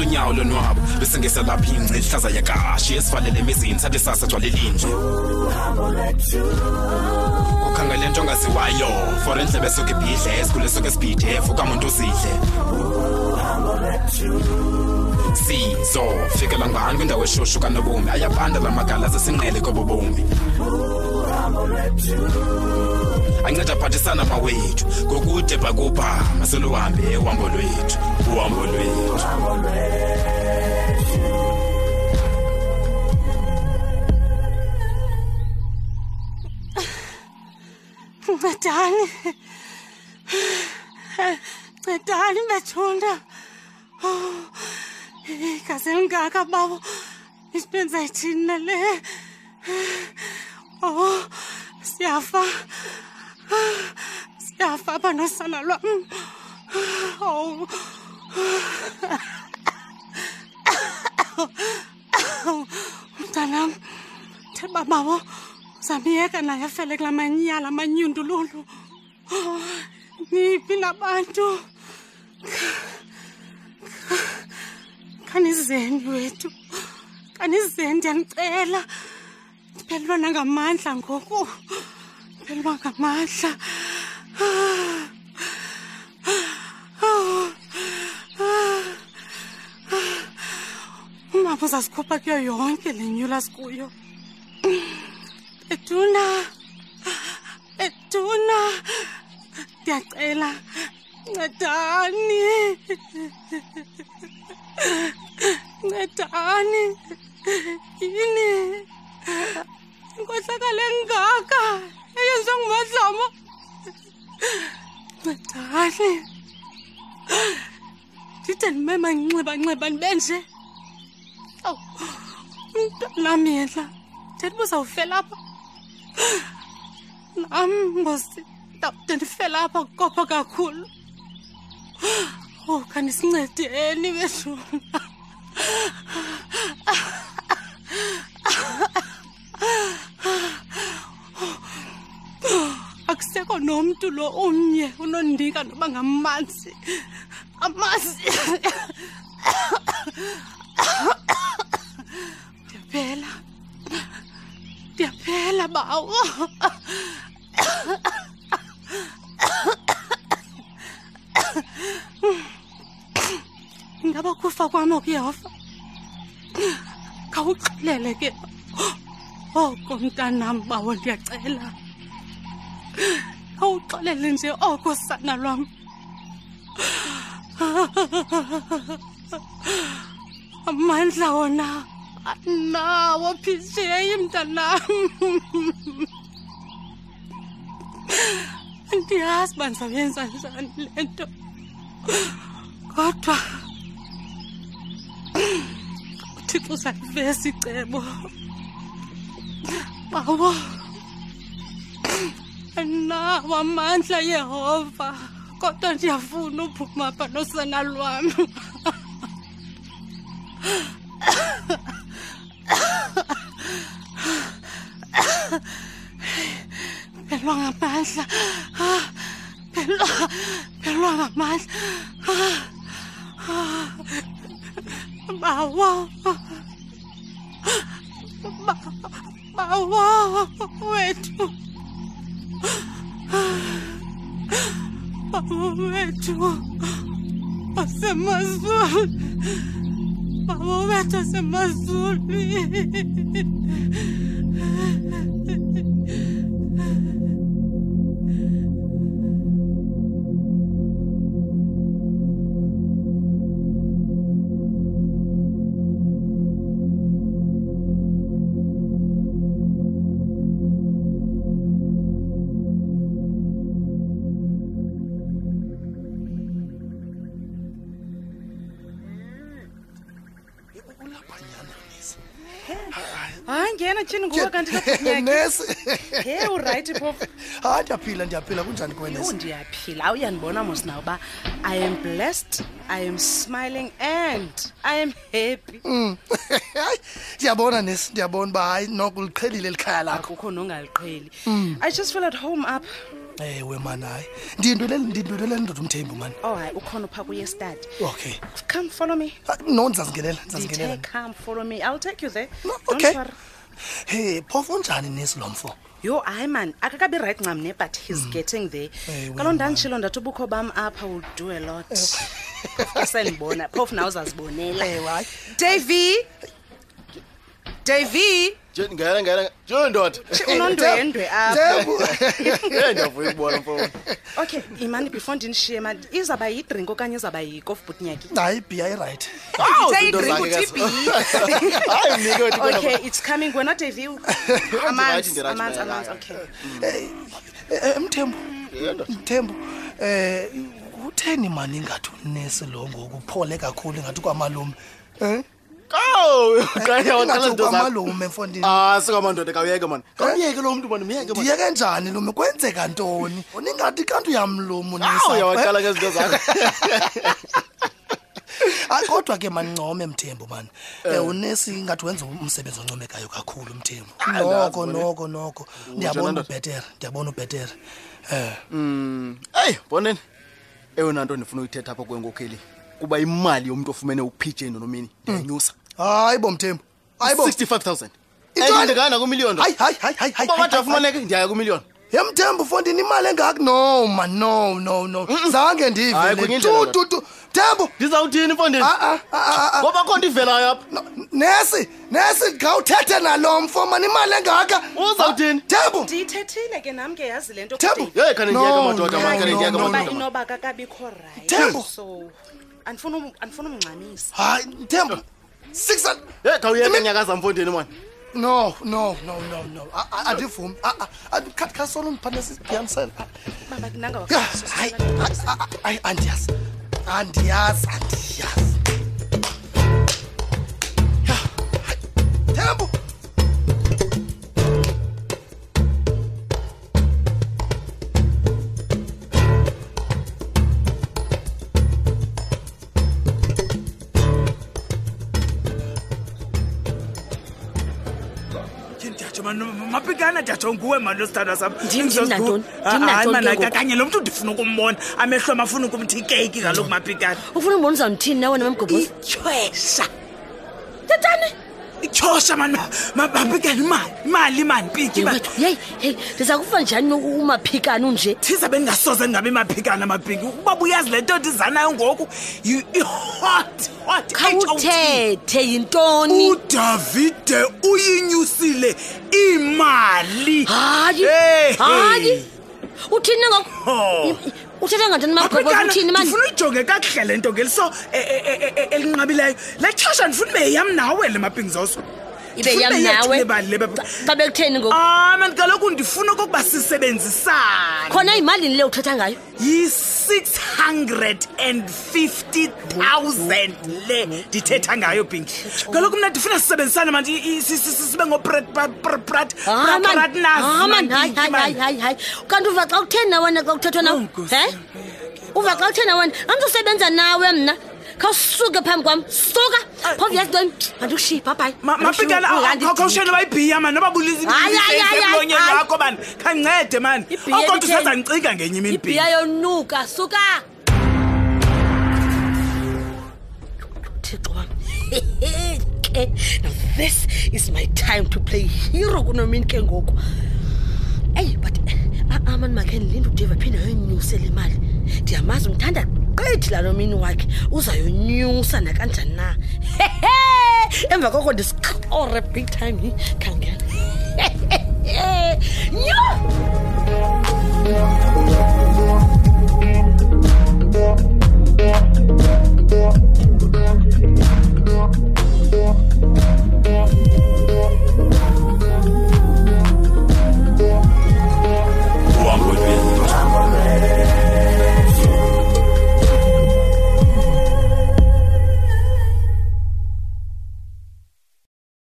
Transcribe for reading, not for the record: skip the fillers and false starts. lunyawo lonwabo bese ngeselapha ingcile hlaza yakashi esivalele emizini sathi sasa twalelinje ukhangele into ongaziwayo for endlebe sokubhidle esikhule sokesibhidhe fuka umuntu usidle sizo fika langani kwindawo eshushu kanobumi ayabanda lamagala zesinqele kobobumi anceda aphathisana mawethu ngokude bhakubha maseluhambe uhambo lwethu uhambo lwethu. Cedani bethunda igazi elingaka babo isibenza ithini nale siyafa siyafa banosana lwam mntanam themba babo samiyeka naye afele kula manyala amanyundululu niphi nabantu kanizeni wethu kanizeni ndiyanicela ndiphelelwa nangamandla ngoku ndiphelelwa ngamandla umapho uzasikhupha kuyo yonke le nyula sikuyo etuna etuna ndiyacela Cedani Cedani yini inkohlakala engaka eyenziwa ngumazamo Cedani ndide ndimema nxiba ndibe nje mntanam yehla ndithetha uba uzawufela apha nam ngosi ndandifela apha kopha kakhulu khandisincedeni bethuna akusekho nomntu lo omnye unondika noba ngamanzi amazi ndiyaphela ndiyaphela bawo ngaba kufa kwami okuyafa khawuqelele ke mntanam bawo ndiyacela khawuxelele nje sana lwam amandla wona nawo phitsheyi mntanam ndiyazi bandisayenza njani le nto kodwa uThixo uzalive sicebo bawo nawo amandla Yehova kodwa ndiyafuna uphuma apha nosana lwami pelwanga amandla pelwanga amandla bawo bawo wethu bawo asemazulu bawo wethu asemazulu Nesi hey alright phofu ha ndiyaphila kunjani kuwe Nesi ndiyaphila uyanibona mos nawo ba I am blessed, I am smiling and I am happy. Ndiyabona Nesi ndiyabona ba hayi nokuliqhelile likhaya lakho akukho nongaliqheli I just feel at home up Eh, we man, I. Ndindulele ndoda umthembu man. Oh, hayi ukhona upha kuye start. Okay. Come follow me. No, ndzangingelela. Come follow me. I'll take you there. No, okay. Hey, phofu njani nesilomfo? Yo, I man, akakabi right ngamne, but he's getting there. Kalonda nchilo ndatubukho bam apha will do a lot. Asenibona, phofu nawo zasibonela. Eh, why? Davey. Okay, imani before ndinishema izaba yidrink okanye izaba yikofu but nyaki. Hayi be right. Okay, it's coming. We're not a view. Amans, okay. Mthembu. Utheni mani ngathi unesilongo kuphole kakhulu ngathi kwamalume. Eh? Oh, I don't know. I don't know. Ay bomthembu. Ay bo 65,000. Indingana ku million. Hayi. Baba jafumaneke ndiyaya ku million. Yemthembu fondi imali engakho no man no. Zange ndivele. Tu. Thembu, ndizawuthini fondi? Ah. Ngoba konti ivela yapha. Nesi ngawuthethe nalomfo man imali engakho. Uzawuthini? Thembu. Ndithethile ke nami ke yazi lento. Thembu. Hey kana ngiyeka madoda amangane ngiyeka madoda. Inoba kakabikho right. Thembu. So andifuna umngxamisa. Hayi Thembu. 600. Yeah, No. I do for him. I cut castle and palaces. I and yes. And yes. Terrible. Mapigana jachonguwe mano standards up. Jim Nanton. I'm a Samafunum Tiki. I look my pigan. Over months on tin now and I'm going to choice. Tatani. Chosaman, my pigan, my liman piggy. Hey, there's a good channel who my piganunje. Tis a benda sozen, I mean my pigan and my pig. But we as letter design and walk. You hot. Tony Davide, you see. Imali. Hadi. Uthina ngakho. Uthetha ngani magoba uthini manje? Ufuna ujonge kahle lento ke liso elinqabileyo. La chasha ndifuna be yam nawe le mappings oso. Ibe yam nawe. Xa bekutheni ngoku? Man kaloku ndifuna ukuba sisebenzisane. Khona imali le uthetha ngayo? Yi 650,000 le ndithetha ngayo Pinky. Kaloku mna ndifuna sisebenzisane manje sibe ngo prat hayi. Kanti uva xa kutheni nawe na xa kuthethwa nawe? He? Uva xa kutheni nawe? Andizosebenza nawe mna. Kasuga pamgwam suga phobias don andushi bye mapikana akhoshela bayibiya man nobabulizini emlonyeni yakho bani khancede man akonto sazangcika ngenye imini ibiya yonuka suka Thixo wami. This is my time to play hero kunomini ke ngoku. Hey but aman makenlinda udeva phinda yonyuse le mali ndiyamazi umthanda ethi la nomini wakhe uzayonyusa nakanjani na emva koko ndisikore big time khangela.